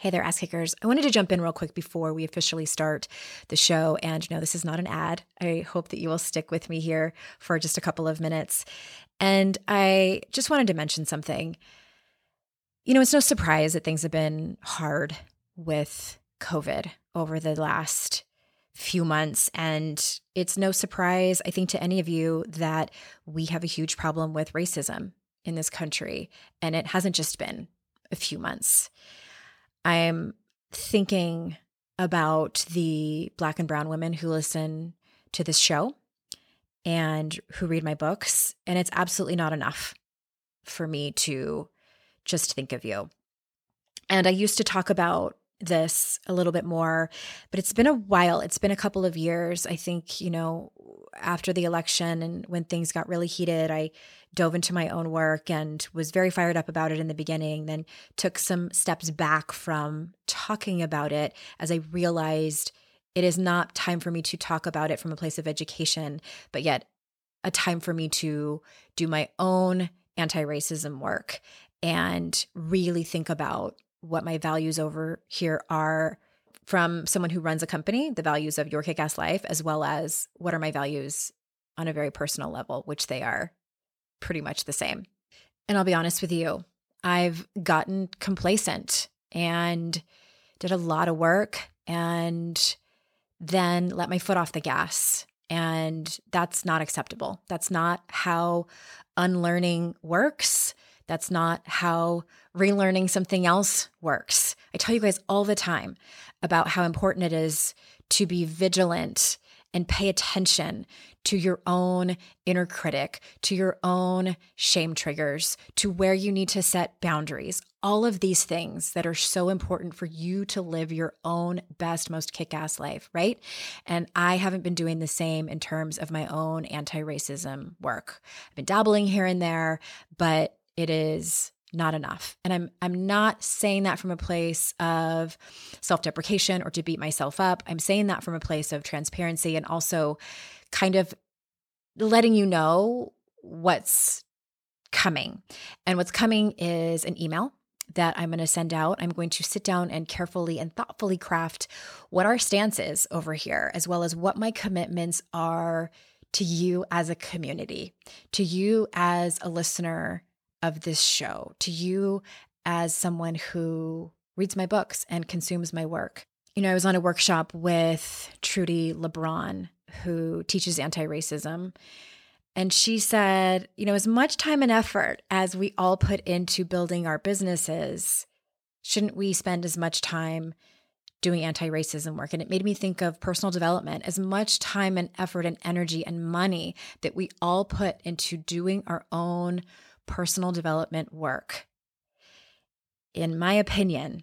Hey there, ass kickers. I wanted to jump in real quick before we officially start the show. And no, this is not an ad. I hope that you will stick with me here for just a couple of minutes. And I just wanted to mention something. You know, it's no surprise that things have been hard with COVID over the last few months. And it's no surprise, I think, to any of you that we have a huge problem with racism in this country. And it hasn't just been a few months. I'm thinking about the Black and brown women who listen to this show and who read my books, and it's absolutely not enough for me to just think of you. And I used to talk about this a little bit more, but it's been a while. It's been a couple of years. I think, you know, after the election and when things got really heated, I dove into my own work and was very fired up about it in the beginning, then took some steps back from talking about it as I realized it is not time for me to talk about it from a place of education, but yet a time for me to do my own anti-racism work and really think about what my values over here are from someone who runs a company, the values of Your Kick-Ass Life, as well as what are my values on a very personal level, which they are pretty much the same. And I'll be honest with you, I've gotten complacent and did a lot of work and then let my foot off the gas. And that's not acceptable. That's not how unlearning works. That's not how relearning something else works. I tell you guys all the time about how important it is to be vigilant and pay attention to your own inner critic, to your own shame triggers, to where you need to set boundaries. All of these things that are so important for you to live your own best, most kick-ass life, right? And I haven't been doing the same in terms of my own anti-racism work. I've been dabbling here and there, but it is not enough. And I'm not saying that from a place of self-deprecation or to beat myself up. I'm saying that from a place of transparency and also kind of letting you know what's coming. And what's coming is an email that I'm going to send out. I'm going to sit down and carefully and thoughtfully craft what our stance is over here, as well as what my commitments are to you as a community, to you as a listener of this show, to you as someone who reads my books and consumes my work. You know, I was on a workshop with Trudy LeBron, who teaches anti-racism, and she said, you know, as much time and effort as we all put into building our businesses, shouldn't we spend as much time doing anti-racism work? And it made me think of personal development. As much time and effort and energy and money that we all put into doing our own personal development work, in my opinion,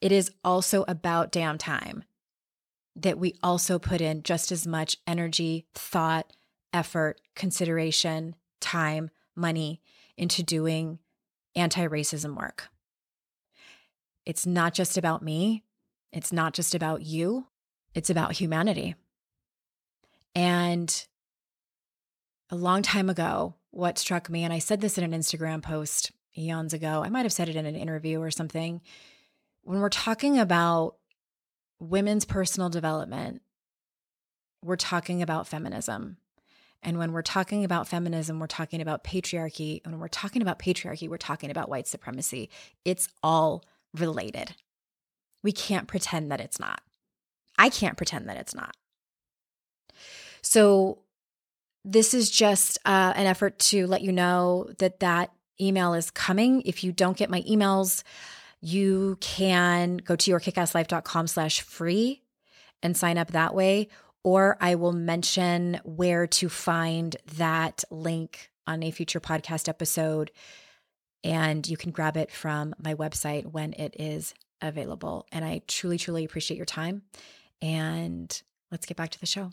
it is also about damn time that we also put in just as much energy, thought, effort, consideration, time, money into doing anti-racism work. It's not just about me. It's not just about you. It's about humanity. And a long time ago, what struck me, and I said this in an Instagram post eons ago, I might have said it in an interview or something, when we're talking about women's personal development, we're talking about feminism. And when we're talking about feminism, we're talking about patriarchy. And when we're talking about patriarchy, we're talking about white supremacy. It's all related. We can't pretend that it's not. I can't pretend that it's not. So this is just an effort to let you know that that email is coming. If you don't get my emails, you can go to yourkickasslife.com/free and sign up that way, or I will mention where to find that link on a future podcast episode, and you can grab it from my website when it is available. And I truly, truly appreciate your time. And let's get back to the show.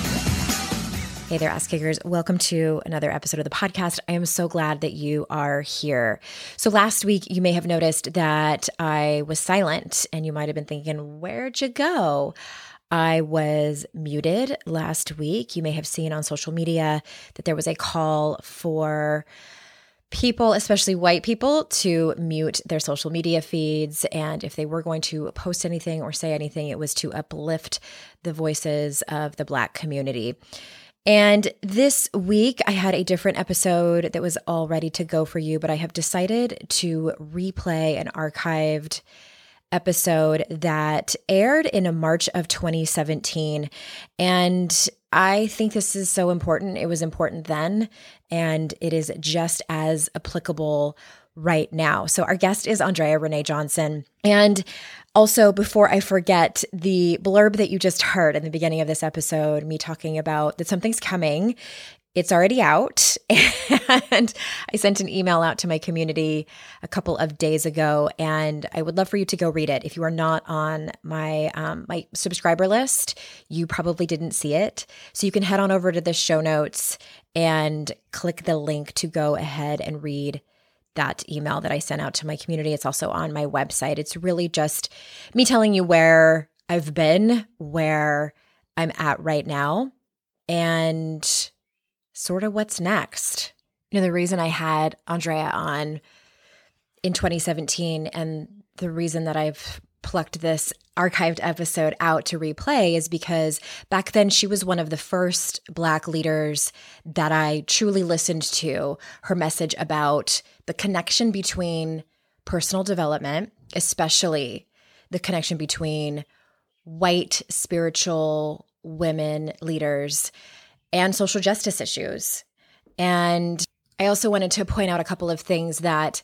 Hey there, ass kickers. Welcome to another episode of the podcast. I am so glad that you are here. So last week, you may have noticed that I was silent, and you might have been thinking, where'd you go? I was muted last week. You may have seen on social media that there was a call for people, especially white people, to mute their social media feeds. And if they were going to post anything or say anything, it was to uplift the voices of the Black community. And this week, I had a different episode that was all ready to go for you, but I have decided to replay an archived episode that aired in March of 2017. And I think this is so important. It was important then, and it is just as applicable right now. So our guest is Andréa Ranae Johnson. And also, before I forget, the blurb that you just heard in the beginning of this episode, me talking about that something's coming, it's already out. And I sent an email out to my community a couple of days ago, and I would love for you to go read it. If you are not on my my subscriber list, you probably didn't see it. So you can head on over to the show notes and click the link to go ahead and read that email that I sent out to my community. It's also on my website. It's really just me telling you where I've been, where I'm at right now, and sort of what's next. You know, the reason I had Andréa on in 2017 and the reason that I've plucked this archived episode out to replay is because back then she was one of the first Black leaders that I truly listened to. Her message about the connection between personal development, especially the connection between white spiritual women leaders and social justice issues. And I also wanted to point out a couple of things that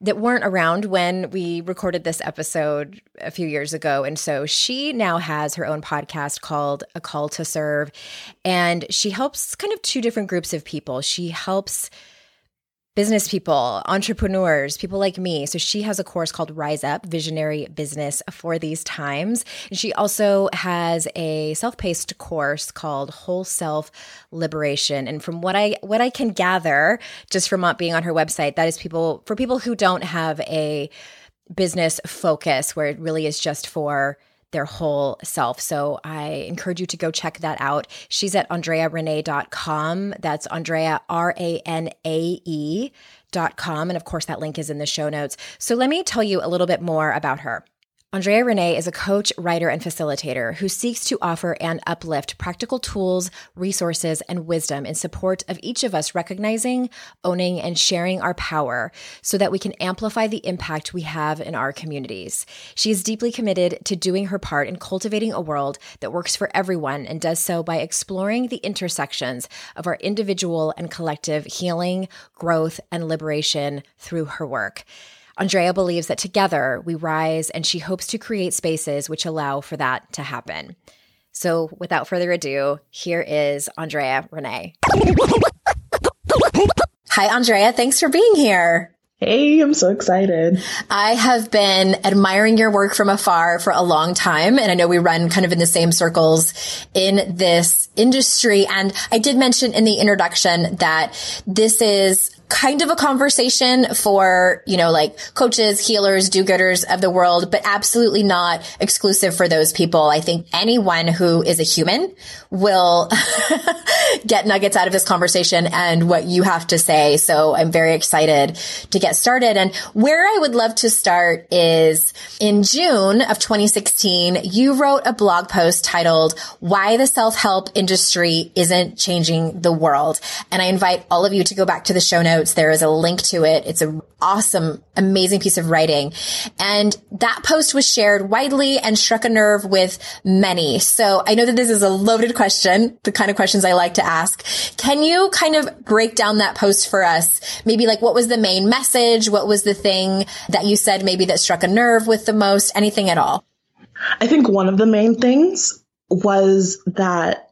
weren't around when we recorded this episode a few years ago. And so she now has her own podcast called A Call to Serve, and she helps kind of two different groups of people. She helps business people, entrepreneurs, people like me. So she has a course called Rise Up, Visionary Business for These Times. And she also has a self-paced course called Whole Self Liberation. And from what I can gather just from not being on her website, that is for people who don't have a business focus, where it really is just for their whole self. So I encourage you to go check that out. She's at AndreaRanae.com. That's Andrea, RANAE.com. And of course, that link is in the show notes. So let me tell you a little bit more about her. Andréa Ranae is a coach, writer, and facilitator who seeks to offer and uplift practical tools, resources, and wisdom in support of each of us recognizing, owning, and sharing our power so that we can amplify the impact we have in our communities. She is deeply committed to doing her part in cultivating a world that works for everyone, and does so by exploring the intersections of our individual and collective healing, growth, and liberation through her work. Andréa believes that together we rise, and she hopes to create spaces which allow for that to happen. So without further ado, here is Andréa Ranae. Hi, Andréa. Thanks for being here. Hey, I'm so excited. I have been admiring your work from afar for a long time, and I know we run kind of in the same circles in this industry. And I did mention in the introduction that this is kind of a conversation for, you know, like coaches, healers, do-gooders of the world, but absolutely not exclusive for those people. I think anyone who is a human will get nuggets out of this conversation and what you have to say. So I'm very excited to get started. And where I would love to start is in June of 2016, you wrote a blog post titled Why the Self-Help Industry Isn't Changing the World. And I invite all of you to go back to the show notes. There is a link to it. It's an awesome, amazing piece of writing. And that post was shared widely and struck a nerve with many. So I know that this is a loaded question, the kind of questions I like to ask. Can you kind of break down that post for us? Maybe like what was the main message? What was the thing that you said maybe that struck a nerve with the most? Anything at all? I think one of the main things was that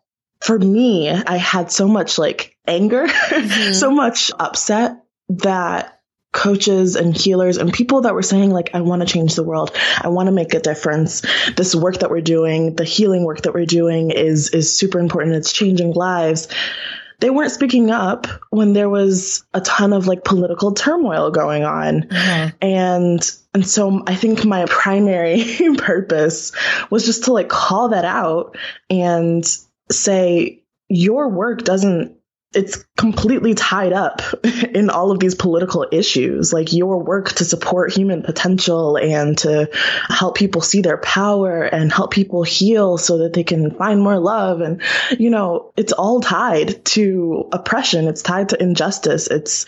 for me, I had so much like anger, so much upset that coaches and healers and people that were saying, like, I want to change the world. I want to make a difference. This work that we're doing, the healing work that we're doing is super important. It's changing lives. They weren't speaking up when there was a ton of like political turmoil going on. Mm-hmm. And so I think my primary purpose was just to like call that out and say, your work it's completely tied up in all of these political issues. Like, your work to support human potential and to help people see their power and help people heal so that they can find more love. And, you know, it's all tied to oppression. It's tied to injustice.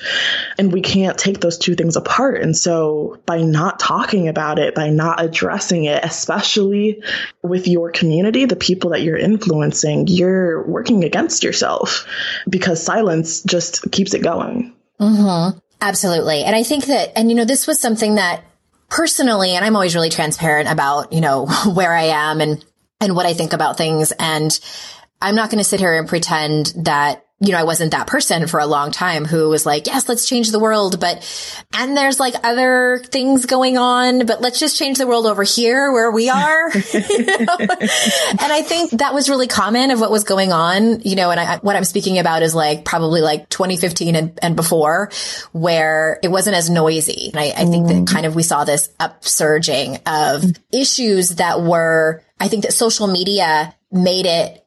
And we can't take those two things apart. And so by not talking about it, by not addressing it, especially with your community, the people that you're influencing, you're working against yourself, because silence just keeps it going. Mm-hmm. Absolutely. And I think that, and, you know, this was something that personally, and I'm always really transparent about, you know, where I am and what I think about things. And I'm not going to sit here and pretend that, you know, I wasn't that person for a long time who was like, yes, let's change the world. And there's like other things going on, but let's just change the world over here where we are. You know? And I think that was really common of what was going on, you know, and what I'm speaking about is like probably like 2015 and before, where it wasn't as noisy. And I think that kind of we saw this upsurging of issues that were, I think that social media made it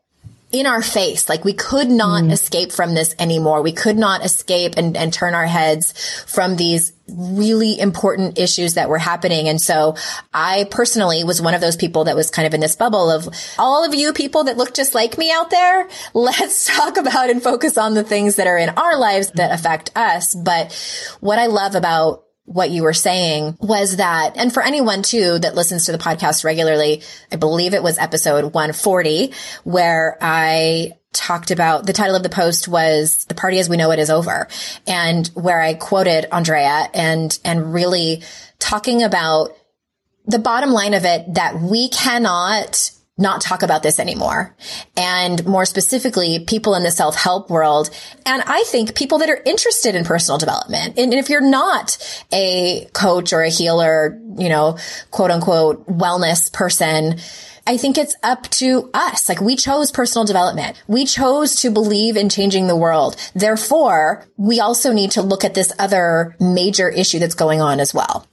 in our face. Like, we could not escape from this anymore. We could not escape and turn our heads from these really important issues that were happening. And so I personally was one of those people that was kind of in this bubble of all of you people that look just like me out there. Let's talk about and focus on the things that are in our lives that affect us. But what I love about what you were saying was that, and for anyone too that listens to the podcast regularly, I believe it was episode 140, where I talked about, the title of the post was "The Party as We Know It Is Over," and where I quoted Andréa and really talking about the bottom line of it, that we cannot not talk about this anymore. And more specifically, people in the self-help world. And I think people that are interested in personal development. And if you're not a coach or a healer, you know, quote unquote, wellness person, I think it's up to us. Like, we chose personal development. We chose to believe in changing the world. Therefore, we also need to look at this other major issue that's going on as well.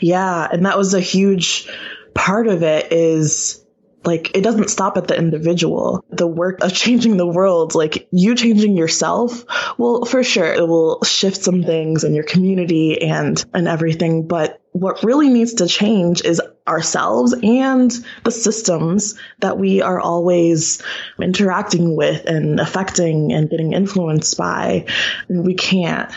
Yeah. And that was a huge part of it, is like, it doesn't stop at the individual. The work of changing the world, like, you changing yourself, well, for sure, it will shift some things in your community and everything. But what really needs to change is ourselves and the systems that we are always interacting with and affecting and getting influenced by. And we can't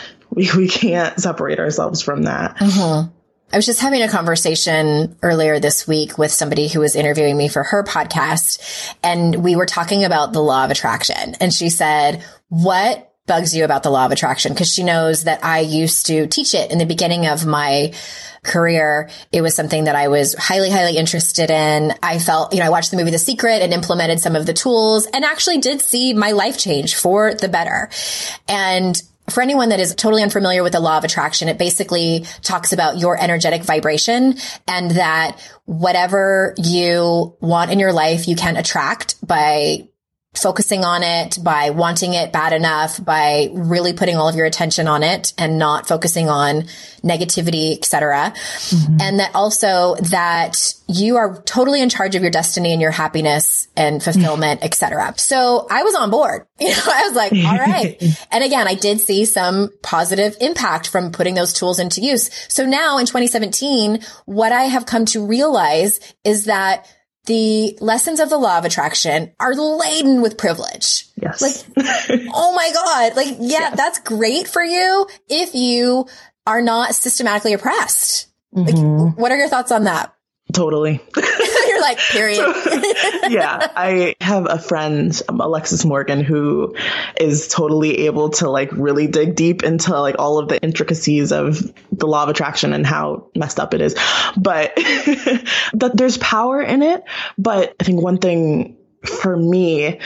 separate ourselves from that. Mm-hmm. I was just having a conversation earlier this week with somebody who was interviewing me for her podcast, and we were talking about the law of attraction. And she said, what bugs you about the law of attraction? Because she knows that I used to teach it in the beginning of my career. It was something that I was highly, highly interested in. I felt, you know, I watched the movie The Secret and implemented some of the tools and actually did see my life change for the better. And for anyone that is totally unfamiliar with the law of attraction, it basically talks about your energetic vibration, and that whatever you want in your life, you can attract by focusing on it, by wanting it bad enough, by really putting all of your attention on it and not focusing on negativity, etc. Mm-hmm. And that also that you are totally in charge of your destiny and your happiness and fulfillment, etc. So I was on board. You know, I was like, all right. And again, I did see some positive impact from putting those tools into use. So now in 2017, what I have come to realize is that the lessons of the law of attraction are laden with privilege. Yes. Like, oh my God. Like, yeah, that's great for you if you are not systematically oppressed. Mm-hmm. Like, what are your thoughts on that? Totally. You're like, period. Yeah. I have a friend, Alexis Morgan, who is totally able to like really dig deep into like all of the intricacies of the law of attraction and how messed up it is. But that there's power in it. But I think one thing for me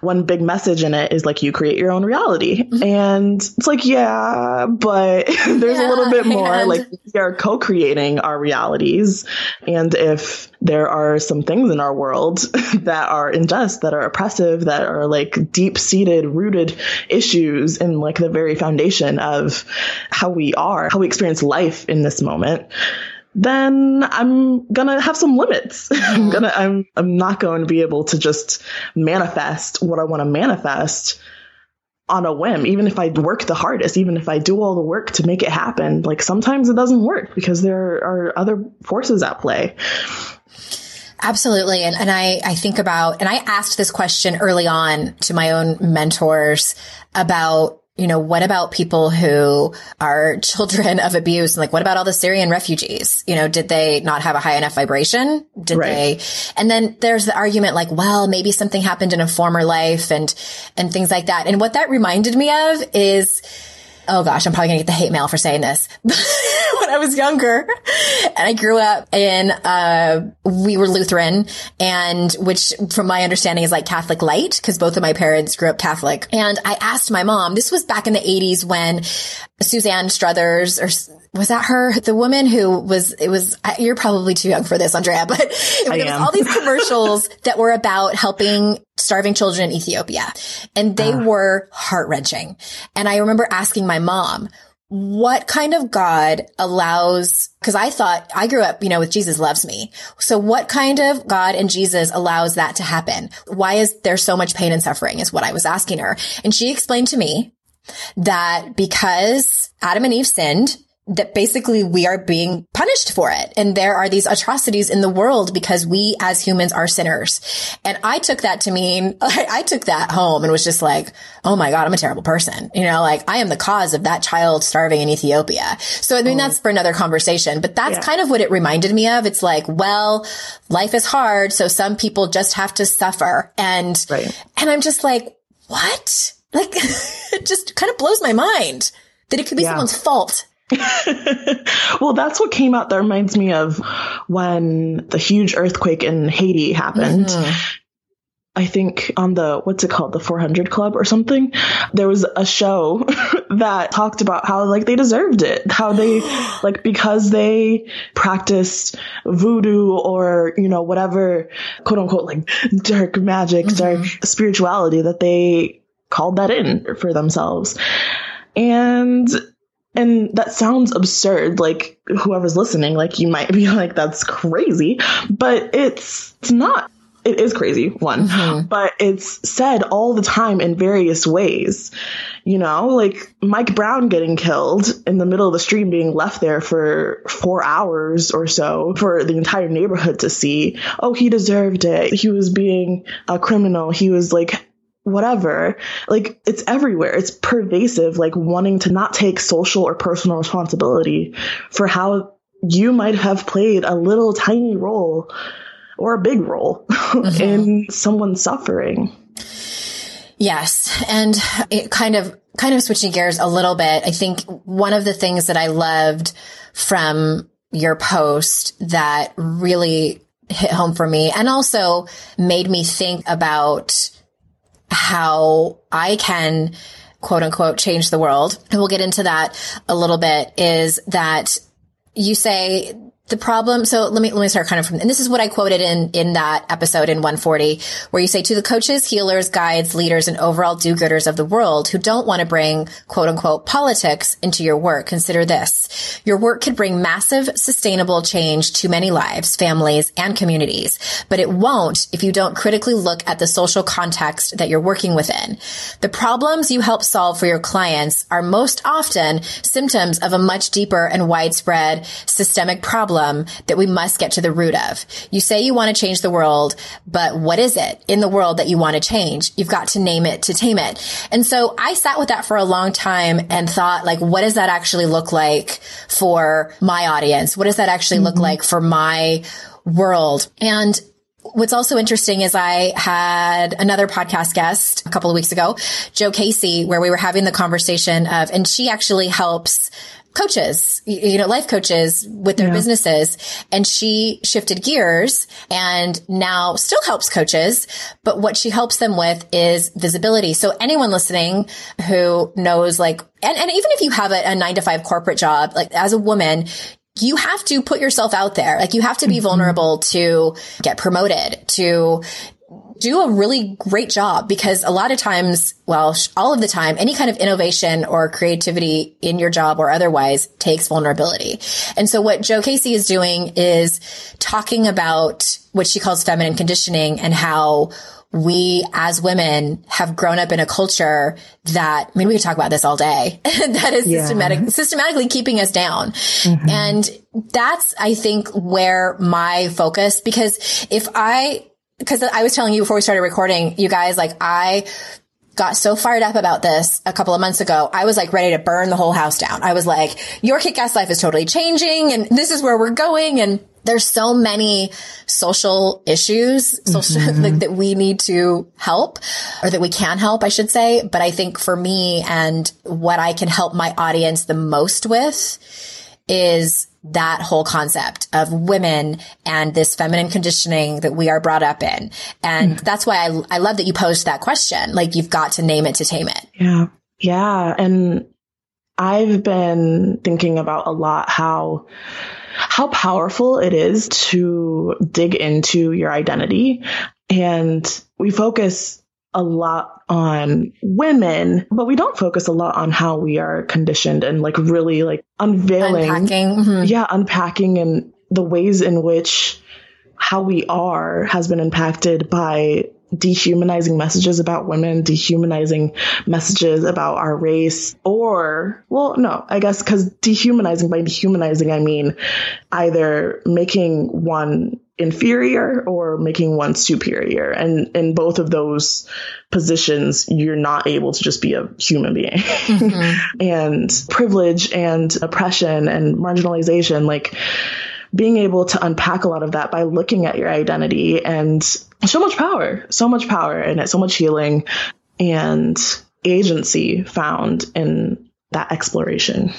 one big message in it is like, you create your own reality. Mm-hmm. And it's like, yeah, but there's a little bit more. And like, we are co-creating our realities. And if there are some things in our world that are unjust, that are oppressive, that are like deep-seated, rooted issues in like the very foundation of how we are, how we experience life in this moment, then I'm gonna have some limits. I'm not going to be able to just manifest what I want to manifest on a whim, even if I work the hardest, even if I do all the work to make it happen. Like, sometimes it doesn't work because there are other forces at play. Absolutely. And I think about, and I asked this question early on to my own mentors about, you know, what about people who are children of abuse? And like, what about all the Syrian refugees? You know, did they not have a high enough vibration? Did right. they? And then there's the argument like, well, maybe something happened in a former life and things like that. And what that reminded me of is, oh gosh, I'm probably gonna get the hate mail for saying this. When I was younger and I grew up in, we were Lutheran, and which from my understanding is like Catholic light, because both of my parents grew up Catholic. And I asked my mom, this was back in the 80s when Suzanne Struthers, or was that her? The woman who was, it was, you're probably too young for this, Andrea, but there was all these commercials that were about helping starving children in Ethiopia. And they were heart-wrenching. And I remember asking my mom, what kind of God allows, because I thought, I grew up, you know, with Jesus loves me. So what kind of God and Jesus allows that to happen? Why is there so much pain and suffering, is what I was asking her. And she explained to me that because Adam and Eve sinned, that basically we are being punished for it. And there are these atrocities in the world because we as humans are sinners. And I took that to mean, I took that home and was just like, oh my God, I'm a terrible person. You know, like, I am the cause of that child starving in Ethiopia. So I mean, that's for another conversation, but that's kind of what it reminded me of. It's like, well, life is hard, so some people just have to suffer. And, and I'm just like, what? Like, it just kind of blows my mind that it could be someone's fault. Well, that's what came out. That reminds me of when the huge earthquake in Haiti happened. Mm-hmm. I think on the, what's it called? The 400 Club or something. There was a show that talked about how like they deserved it, how they like, because they practiced voodoo or, you know, whatever, quote unquote, like dark magic, dark spirituality, that they called that in for themselves. And that sounds absurd, like whoever's listening, like you might be like, that's crazy, but it's not. It is crazy, one, but it's said all the time in various ways, you know, like Mike Brown getting killed in the middle of the street, being left there for 4 hours or so for the entire neighborhood to see. Oh, he deserved it. He was being a criminal. He was like, whatever, like it's everywhere. It's pervasive, like wanting to not take social or personal responsibility for how you might have played a little tiny role or a big role in someone's suffering. Yes. And it kind of switching gears a little bit. I think one of the things that I loved from your post that really hit home for me and also made me think about how I can, quote unquote, change the world. And we'll get into that a little bit, is that you say the problem. So let me start kind of from, and this is what I quoted in that episode in 140, where you say, to the coaches, healers, guides, leaders, and overall do-gooders of the world who don't want to bring, quote unquote, politics into your work, consider this. Your work could bring massive, sustainable change to many lives, families, and communities, but it won't if you don't critically look at the social context that you're working within. The problems you help solve for your clients are most often symptoms of a much deeper and widespread systemic problem that we must get to the root of. You say you want to change the world, but what is it in the world that you want to change? You've got to name it to tame it. And so I sat with that for a long time and thought, like, what does that actually look like for my audience? What does that actually look like for my world? And what's also interesting is I had another podcast guest a couple of weeks ago, Jo Casey, where we were having the conversation of, and she actually helps coaches, you know, life coaches with their businesses. And she shifted gears and now still helps coaches. But what she helps them with is visibility. So anyone listening who knows, like, and even if you have a 9-to-5 corporate job, like as a woman, you have to put yourself out there. Like you have to be vulnerable to get promoted, to do a really great job, because a lot of times, well, all of the time, any kind of innovation or creativity in your job or otherwise takes vulnerability. And so what Jo Casey is doing is talking about what she calls feminine conditioning and how we as women have grown up in a culture that, I mean, we could talk about this all day, that is systematically keeping us down. And that's, I think, where my focus, because I was telling you before we started recording, you guys, like I got so fired up about this a couple of months ago. I was like ready to burn the whole house down. I was like, your kick-ass life is totally changing and this is where we're going. And there's so many social issues that we need to help, or that we can help, I should say. But I think for me and what I can help my audience the most with is that whole concept of women and this feminine conditioning that we are brought up in. And that's why I love that you posed that question. Like, you've got to name it to tame it. Yeah. Yeah. And I've been thinking about a lot how powerful it is to dig into your identity. And we focus a lot on women, but we don't focus a lot on how we are conditioned and like really like unpacking and the ways in which how we are has been impacted by dehumanizing messages about women, dehumanizing messages about our race, or, well, no, I guess because by dehumanizing, I mean either making one inferior or making one superior. And in both of those positions, you're not able to just be a human being. And privilege and oppression and marginalization, like being able to unpack a lot of that by looking at your identity, and so much power in it, so much healing and agency found in that exploration.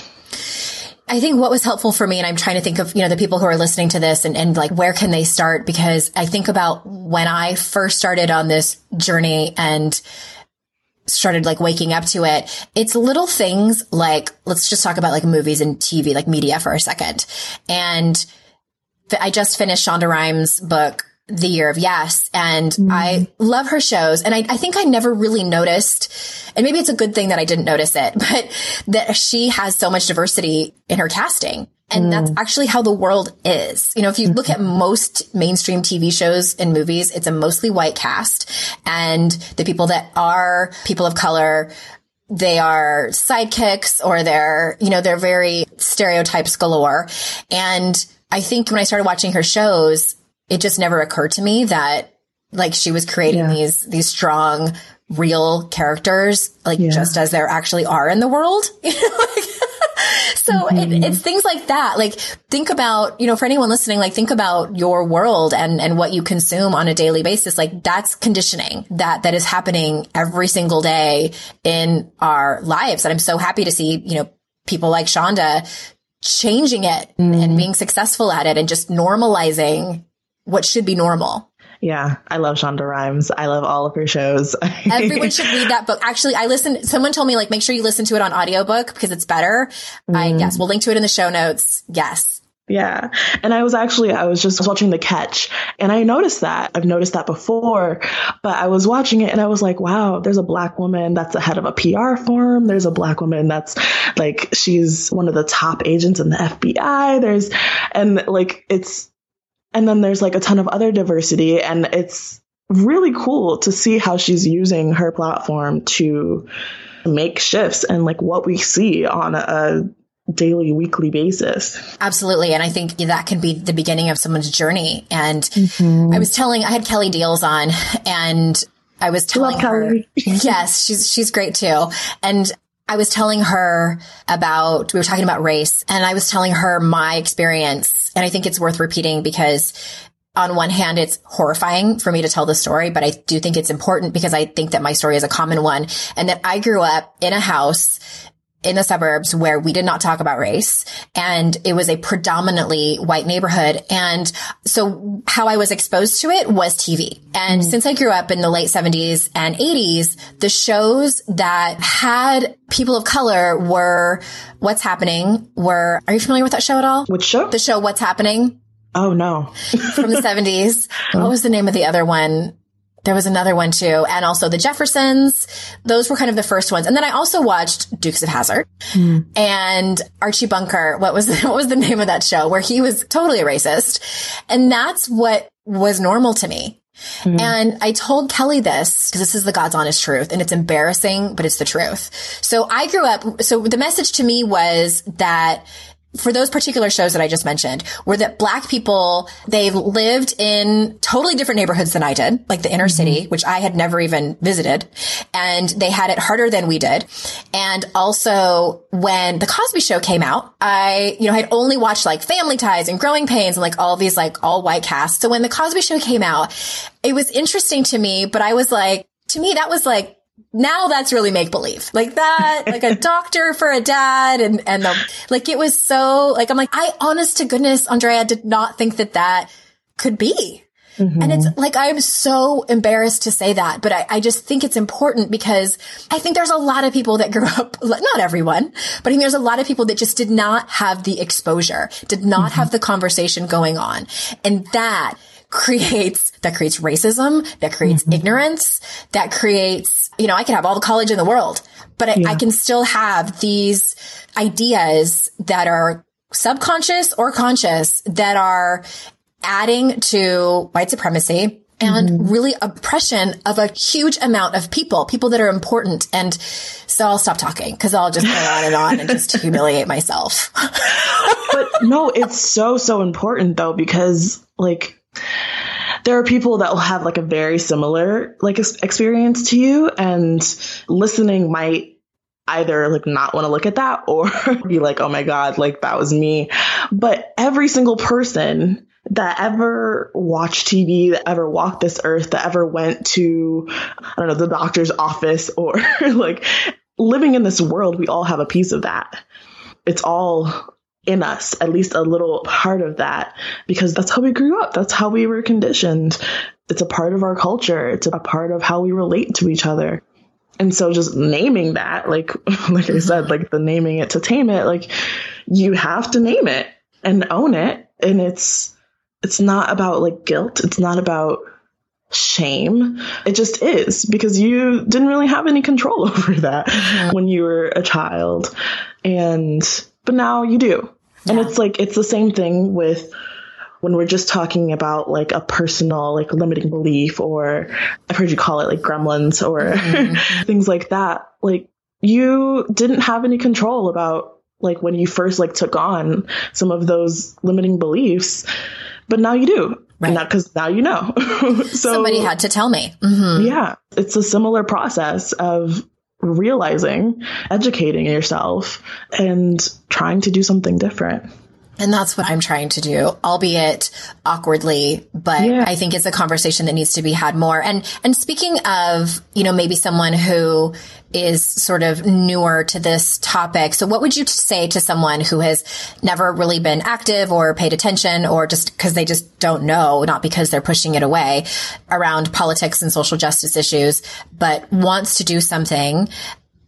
I think what was helpful for me, and I'm trying to think of, you know, the people who are listening to this and like, where can they start? Because I think about when I first started on this journey and started like waking up to it, it's little things like, let's just talk about like movies and TV, like media for a second. And I just finished Shonda Rhimes' book, The Year of Yes. And I love her shows. And I think I never really noticed, and maybe it's a good thing that I didn't notice it, but that she has so much diversity in her casting. And that's actually how the world is. You know, if you look at most mainstream TV shows and movies, it's a mostly white cast. And the people that are people of color, they are sidekicks, or they're, you know, they're very stereotypes galore. And I think when I started watching her shows, it just never occurred to me that like she was creating these strong, real characters, like just as there actually are in the world. You know? Like, so it's things like that. Like, think about, you know, for anyone listening, like think about your world and what you consume on a daily basis. Like, that's conditioning that is happening every single day in our lives. And I'm so happy to see, you know, people like Shonda changing it and being successful at it and just normalizing what should be normal. Yeah. I love Shonda Rhimes. I love all of her shows. Everyone should read that book. Actually, someone told me, like, make sure you listen to it on audiobook because it's better. Yes, we'll link to it in the show notes. Yes. Yeah. And I was just watching The Catch, and I noticed that. I've noticed that before, but I was watching it and I was like, wow, there's a Black woman that's the head of a PR firm. There's a Black woman that's like, she's one of the top agents in the FBI. And then there's like a ton of other diversity, and it's really cool to see how she's using her platform to make shifts and like what we see on a daily, weekly basis. Absolutely. And I think that can be the beginning of someone's journey. And I had Kelly Deals on, and I was telling her, yes, she's great too. And I was telling her we were talking about race, and I was telling her my experience. And I think it's worth repeating because on one hand, it's horrifying for me to tell the story, but I do think it's important because I think that my story is a common one, and that I grew up in a house in the suburbs where we did not talk about race, and it was a predominantly white neighborhood. And so how I was exposed to it was TV. And since I grew up in the late 70s and 80s, the shows that had people of color were What's Happening, were, are you familiar with that show at all? Which show? The show What's Happening. Oh, no. From the 70s. What was the name of the other one? There was another one too. And also The Jeffersons. Those were kind of the first ones. And then I also watched Dukes of Hazzard and Archie Bunker. What was the name of that show where he was totally a racist? And that's what was normal to me. And I told Kelly this, because this is the God's honest truth, and it's embarrassing, but it's the truth. So I grew up. So the message to me was that for those particular shows that I just mentioned, were that Black people, they lived in totally different neighborhoods than I did, like the inner city, which I had never even visited. And they had it harder than we did. And also when The Cosby Show came out, I, you know, had only watched like Family Ties and Growing Pains and like all these like all white casts. So when The Cosby Show came out, it was interesting to me, but I was like, to me, that was like, now that's really make believe, like that, like a doctor for a dad. And the, like, it was so like, I'm like, I honest to goodness, Andréa, did not think that that could be. And it's like, I am so embarrassed to say that, but I just think it's important, because I think there's a lot of people that grew up, not everyone, but I think there's a lot of people that just did not have the exposure, did not have the conversation going on. And that creates racism, that creates ignorance, that creates, you know, I can have all the college in the world, but I can still have these ideas that are subconscious or conscious that are adding to white supremacy and really oppression of a huge amount of people that are important. And so I'll stop talking, because I'll just go on and just humiliate myself. But no, it's so, so important though, because like, there are people that will have like a very similar like experience to you, and listening might either like not want to look at that or be like, oh my God, like that was me. But every single person that ever watched TV, that ever walked this earth, that ever went to, I don't know, the doctor's office or like living in this world, we all have a piece of that. It's all in us, at least a little part of that, because that's how we grew up. That's how we were conditioned. It's a part of our culture. It's a part of how we relate to each other. And so just naming that, like I said, like the naming it to tame it, like you have to name it and own it. And it's not about like guilt. It's not about shame. It just is, because you didn't really have any control over that when you were a child. But now you do. And it's like, it's the same thing with when we're just talking about like a personal, like limiting belief, or I've heard you call it like gremlins or things like that. Like you didn't have any control about like when you first like took on some of those limiting beliefs, but now you do. Right. Not because now you know. So somebody had to tell me. Yeah. It's a similar process of realizing, educating yourself, and trying to do something different. And that's what I'm trying to do, albeit awkwardly, but I think it's a conversation that needs to be had more. And speaking of, you know, maybe someone who is sort of newer to this topic, so what would you say to someone who has never really been active or paid attention, or just because they just don't know, not because they're pushing it away, around politics and social justice issues, but wants to do something?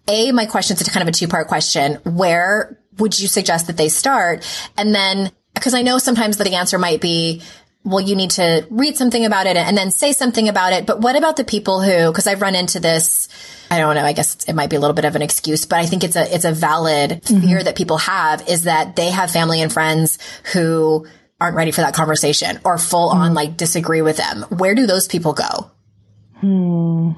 My question is kind of a two-part question. Where would you suggest that they start? And then, because I know sometimes that the answer might be, well, you need to read something about it and then say something about it. But what about the people who, because I've run into this, I don't know, I guess it might be a little bit of an excuse, but I think it's a valid fear that people have, is that they have family and friends who aren't ready for that conversation or full on like disagree with them. Where do those people go?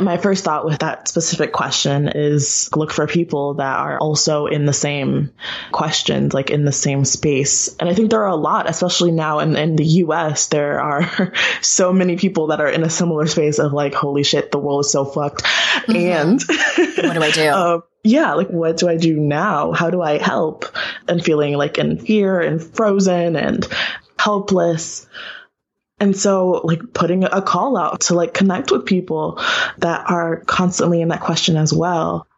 My first thought with that specific question is look for people that are also in the same questions, like in the same space. And I think there are a lot, especially now in the US, there are so many people that are in a similar space of like, holy shit, the world is so fucked. And what do I do? Like, what do I do now? How do I help? And feeling like in fear and frozen and helpless. And so like putting a call out to like connect with people that are constantly in that question as well.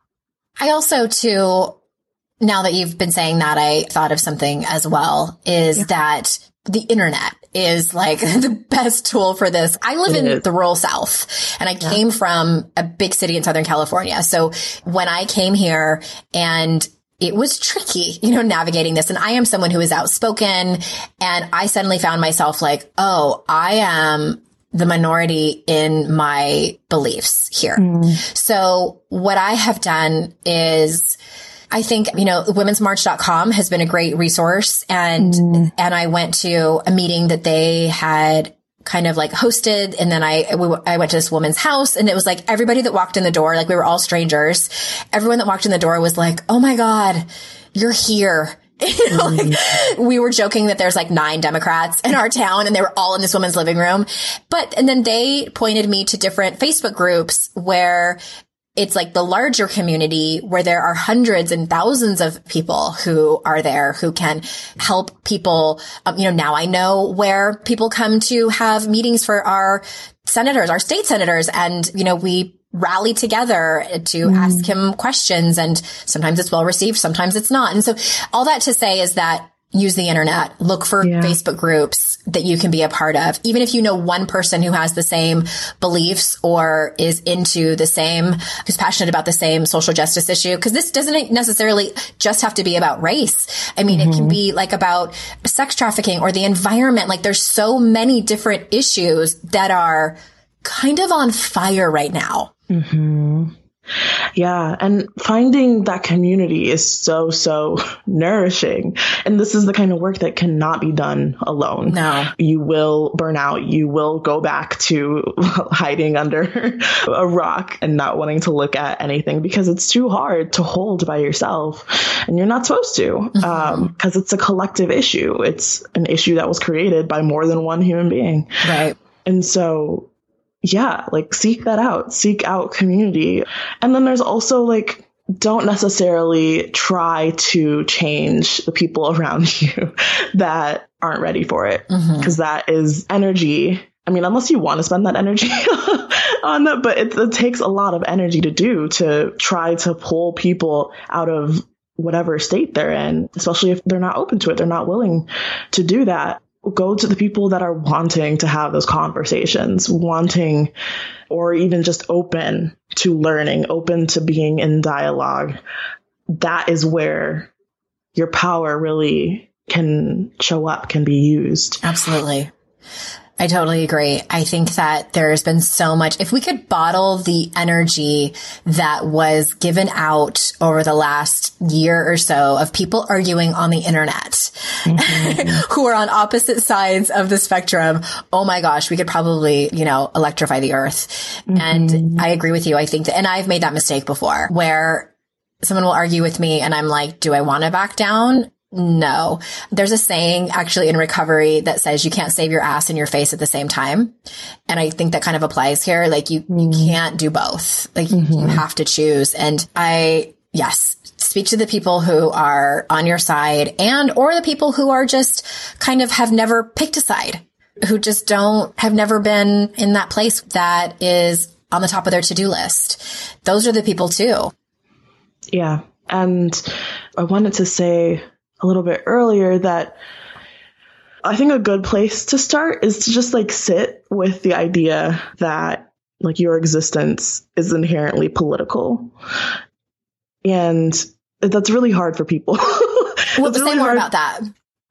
I also too, now that you've been saying that, I thought of something as well, is that the internet is like the best tool for this. I live in the rural South and I came from a big city in Southern California. So when I came here, and it was tricky, you know, navigating this. And I am someone who is outspoken, and I suddenly found myself like, oh, I am the minority in my beliefs here. Mm. So what I have done is, I think, you know, womensmarch.com has been a great resource. And I went to a meeting that they had kind of like hosted. And then I went to this woman's house, and it was like everybody that walked in the door, like we were all strangers. Everyone that walked in the door was like, oh my God, you're here. You know, like, we were joking that there's like 9 Democrats in our town, and they were all in this woman's living room. And then they pointed me to different Facebook groups where it's like the larger community where there are hundreds and thousands of people who are there who can help people. You know, now I know where people come to have meetings for our senators, our state senators. And, you know, we rally together to ask him questions, and sometimes it's well received, sometimes it's not. And so all that to say is that use the internet, look for Facebook groups that you can be a part of. Even if you know one person who has the same beliefs or is into the same, who's passionate about the same social justice issue, because this doesn't necessarily just have to be about race. I mean, it can be like about sex trafficking or the environment. Like there's so many different issues that are kind of on fire right now. Mm-hmm. Yeah. And finding that community is so, so nourishing. And this is the kind of work that cannot be done alone. No. You will burn out. You will go back to hiding under a rock and not wanting to look at anything because it's too hard to hold by yourself. And you're not supposed to, because it's a collective issue. It's an issue that was created by more than one human being. Right. And so like seek that out, seek out community. And then there's also like, don't necessarily try to change the people around you that aren't ready for it. Because that is energy. I mean, unless you want to spend that energy on that, but it takes a lot of energy to try to pull people out of whatever state they're in, especially if they're not open to it, they're not willing to do that. Go to the people that are wanting to have those conversations, wanting or even just open to learning, open to being in dialogue. That is where your power really can show up, can be used. Absolutely. I totally agree. I think that there's been so much, if we could bottle the energy that was given out over the last year or so of people arguing on the internet who are on opposite sides of the spectrum, oh my gosh, we could probably, you know, electrify the earth. And I agree with you. I think that, and I've made that mistake before where someone will argue with me and I'm like, do I want to back down? No. There's a saying actually in recovery that says you can't save your ass and your face at the same time. And I think that kind of applies here. Like you can't do both. Like you have to choose. And yes, speak to the people who are on your side and or the people who are just kind of have never picked a side, who just have never been in that place that is on the top of their to-do list. Those are the people too. Yeah. And I wanted to say a little bit earlier that I think a good place to start is to just like sit with the idea that like your existence is inherently political. And that's really hard for people. Well, say more about that.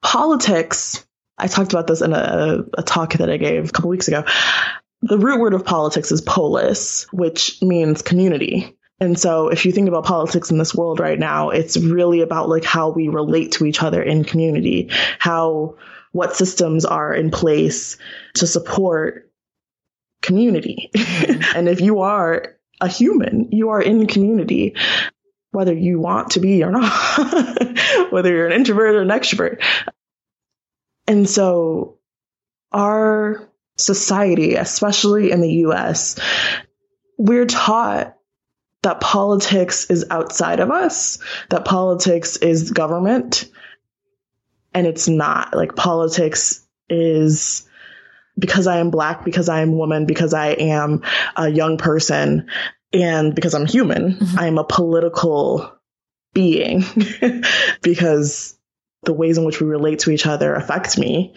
Politics. I talked about this in a talk that I gave a couple weeks ago. The root word of politics is polis, which means community. And so if you think about politics in this world right now, it's really about like how we relate to each other in community, what systems are in place to support community. And if you are a human, you are in community, whether you want to be or not, whether you're an introvert or an extrovert. And so our society, especially in the US, we're taught that politics is outside of us, that politics is government, and it's not. Like politics is because I am Black, because I am woman, because I am a young person, and because I'm human, mm-hmm. I am a political being because the ways in which we relate to each other affect me.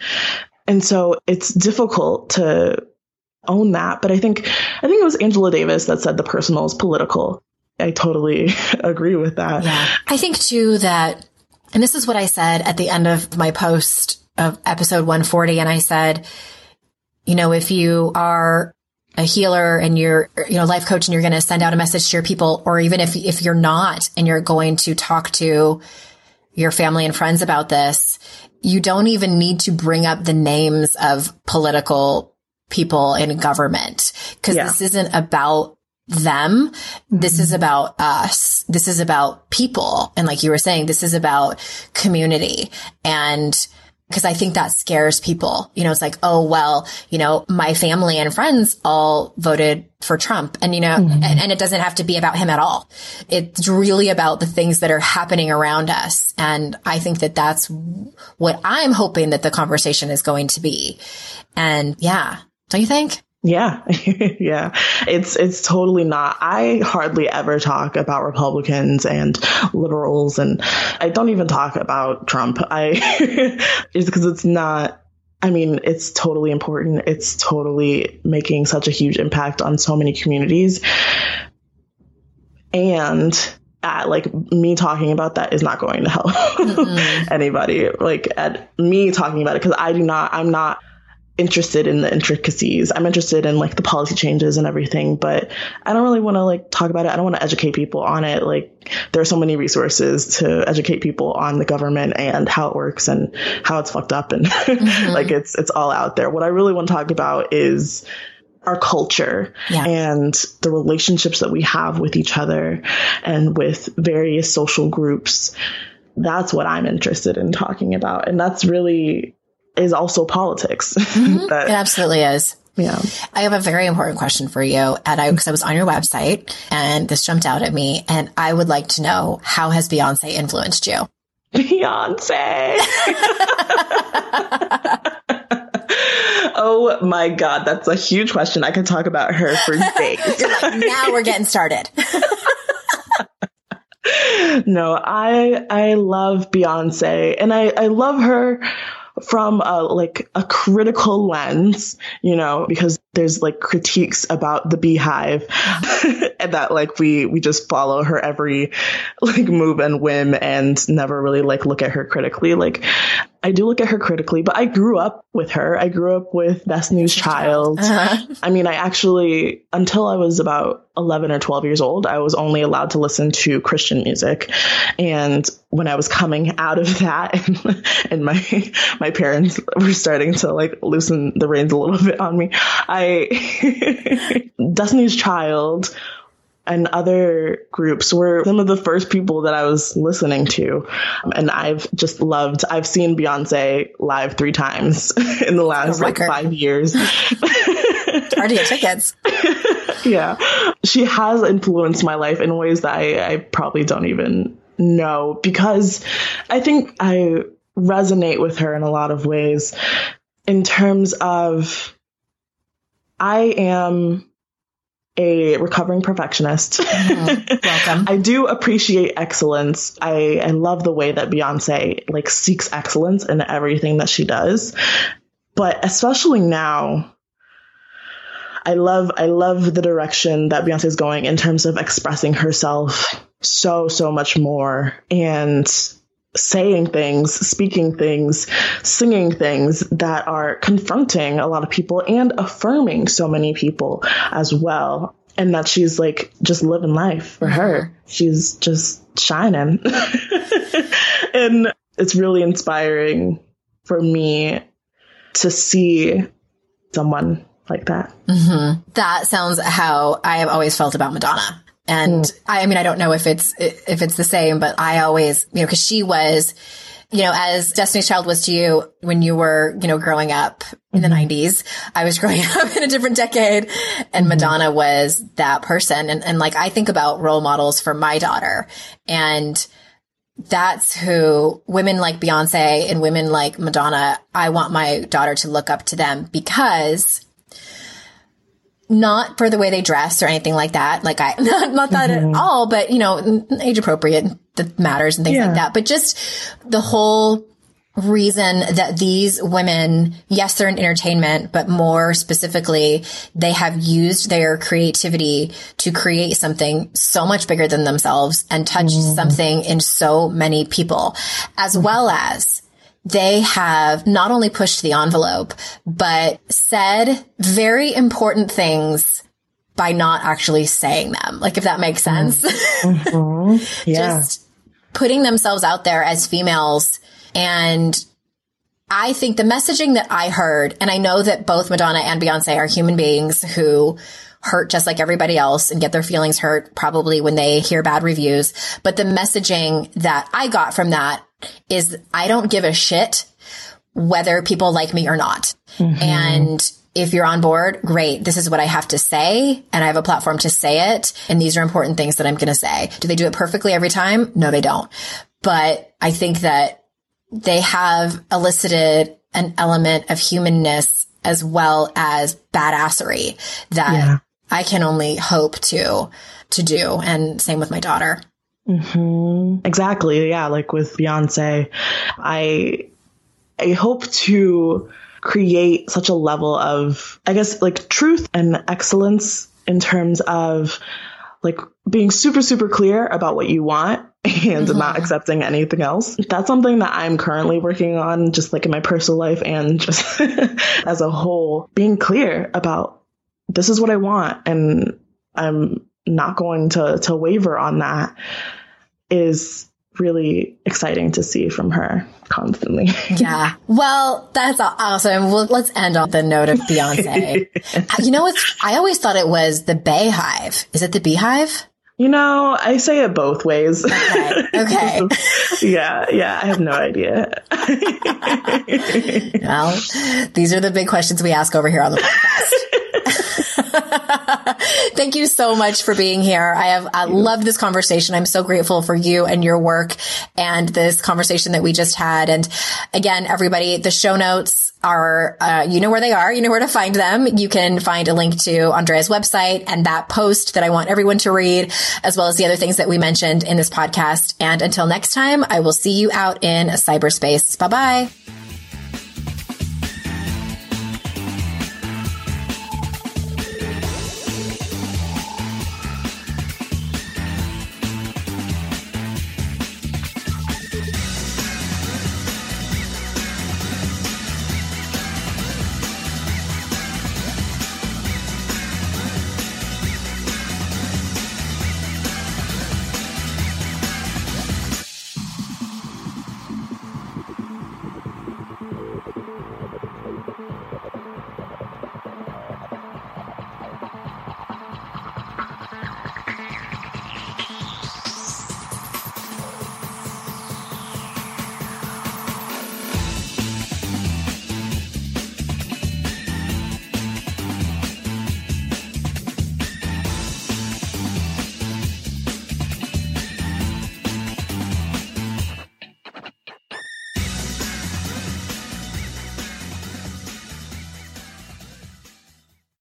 And so it's difficult to own that. But I think it was Angela Davis that said the personal is political. I totally agree with that. Yeah. I think too that, and this is what I said at the end of my post of episode 140. And I said, you know, if you are a healer and you're, you know, life coach, and you're going to send out a message to your people, or even if you're not, and you're going to talk to your family and friends about this, you don't even need to bring up the names of political people in government, because this isn't about them. This is about us. This is about people. And like you were saying, this is about community. And because I think that scares people, you know, it's like, oh, well, you know, my family and friends all voted for Trump, and, you know, and it doesn't have to be about him at all. It's really about the things that are happening around us. And I think that that's what I'm hoping that the conversation is going to be. And don't you think? Yeah. Yeah. It's totally not. I hardly ever talk about Republicans and liberals, and I don't even talk about Trump. It's because it's not, I mean, it's totally important. It's totally making such a huge impact on so many communities. And like me talking about that is not going to help anybody. Like at me talking about it, because I'm not interested in the intricacies. I'm interested in like the policy changes and everything, but I don't really want to like talk about it. I don't want to educate people on it. Like there are so many resources to educate people on the government and how it works and how it's fucked up, and like it's all out there. What I really want to talk about is our culture and the relationships that we have with each other and with various social groups. That's what I'm interested in talking about. And that's really is also politics. But, it absolutely is. Yeah. I have a very important question for you. And because I was on your website and this jumped out at me, and I would like to know, how has Beyonce influenced you? Beyonce. Oh my God. That's a huge question. I could talk about her for days. You're like, now we're getting started. No, I love Beyonce, and I love her from a critical lens, you know, because there's like critiques about the Beehive and that like we just follow her every like move and whim and never really like look at her critically. Like I do look at her critically, but I grew up with her. I grew up with Destiny's Child. I mean, I actually, until I was about 11 or 12 years old, I was only allowed to listen to Christian music. And when I was coming out of that and my parents were starting to like loosen the reins a little bit on me, Destiny's Child and other groups were some of the first people that I was listening to. And I've just loved, I've seen Beyonce live 3 times in the last like 5 years. Already at tickets. Yeah. She has influenced my life in ways that I probably don't even know, because I think I resonate with her in a lot of ways in terms of I am a recovering perfectionist. Welcome. I do appreciate excellence. I love the way that Beyonce like seeks excellence in everything that she does. But especially now, I love the direction that Beyonce is going in terms of expressing herself so much more and saying things, speaking things, singing things that are confronting a lot of people and affirming so many people as well. And that she's like just living life for her. She's just shining. And it's really inspiring for me to see someone like that. That sounds how I have always felt about Madonna. And I mean, I don't know if it's the same, but I always, you know, because she was, you know, as Destiny's Child was to you when you were, you know, growing up in the 90s, I was growing up in a different decade, and Madonna was that person. And like, I think about role models for my daughter, and that's who women like Beyonce and women like Madonna, I want my daughter to look up to them, because not for the way they dress or anything like that. Like I, not that at all, but you know, age appropriate that matters and things like that. But just the whole reason that these women, yes, they're in entertainment, but more specifically, they have used their creativity to create something so much bigger than themselves and touch something in so many people, as well as they have not only pushed the envelope, but said very important things by not actually saying them. Like, if that makes sense, just putting themselves out there as females. And I think the messaging that I heard, and I know that both Madonna and Beyonce are human beings who hurt just like everybody else and get their feelings hurt probably when they hear bad reviews. But the messaging that I got from that is, I don't give a shit whether people like me or not. And if you're on board, great. This is what I have to say, and I have a platform to say it. And these are important things that I'm going to say. Do they do it perfectly every time? No, they don't. But I think that they have elicited an element of humanness as well as badassery that I can only hope to do. And same with my daughter. Exactly. Yeah. Like with Beyonce, I hope to create such a level of, I guess, like truth and excellence in terms of like being super, super clear about what you want and not accepting anything else. That's something that I'm currently working on, just like in my personal life and just as a whole, being clear about this is what I want and I'm not going to waver on that, is really exciting to see from her constantly. Yeah. Well, that's awesome. Well, let's end on the note of Beyonce. You know, I always thought it was the Bayhive. Is it the Beehive? You know, I say it both ways. Okay. Yeah. I have no idea. Well, these are the big questions we ask over here on the podcast. Thank you so much for being here. I love this conversation. I'm so grateful for you and your work and this conversation that we just had. And again, everybody, the show notes are, you know where they are, you know where to find them. You can find a link to Andréa's website and that post that I want everyone to read, as well as the other things that we mentioned in this podcast. And until next time, I will see you out in cyberspace. Bye-bye.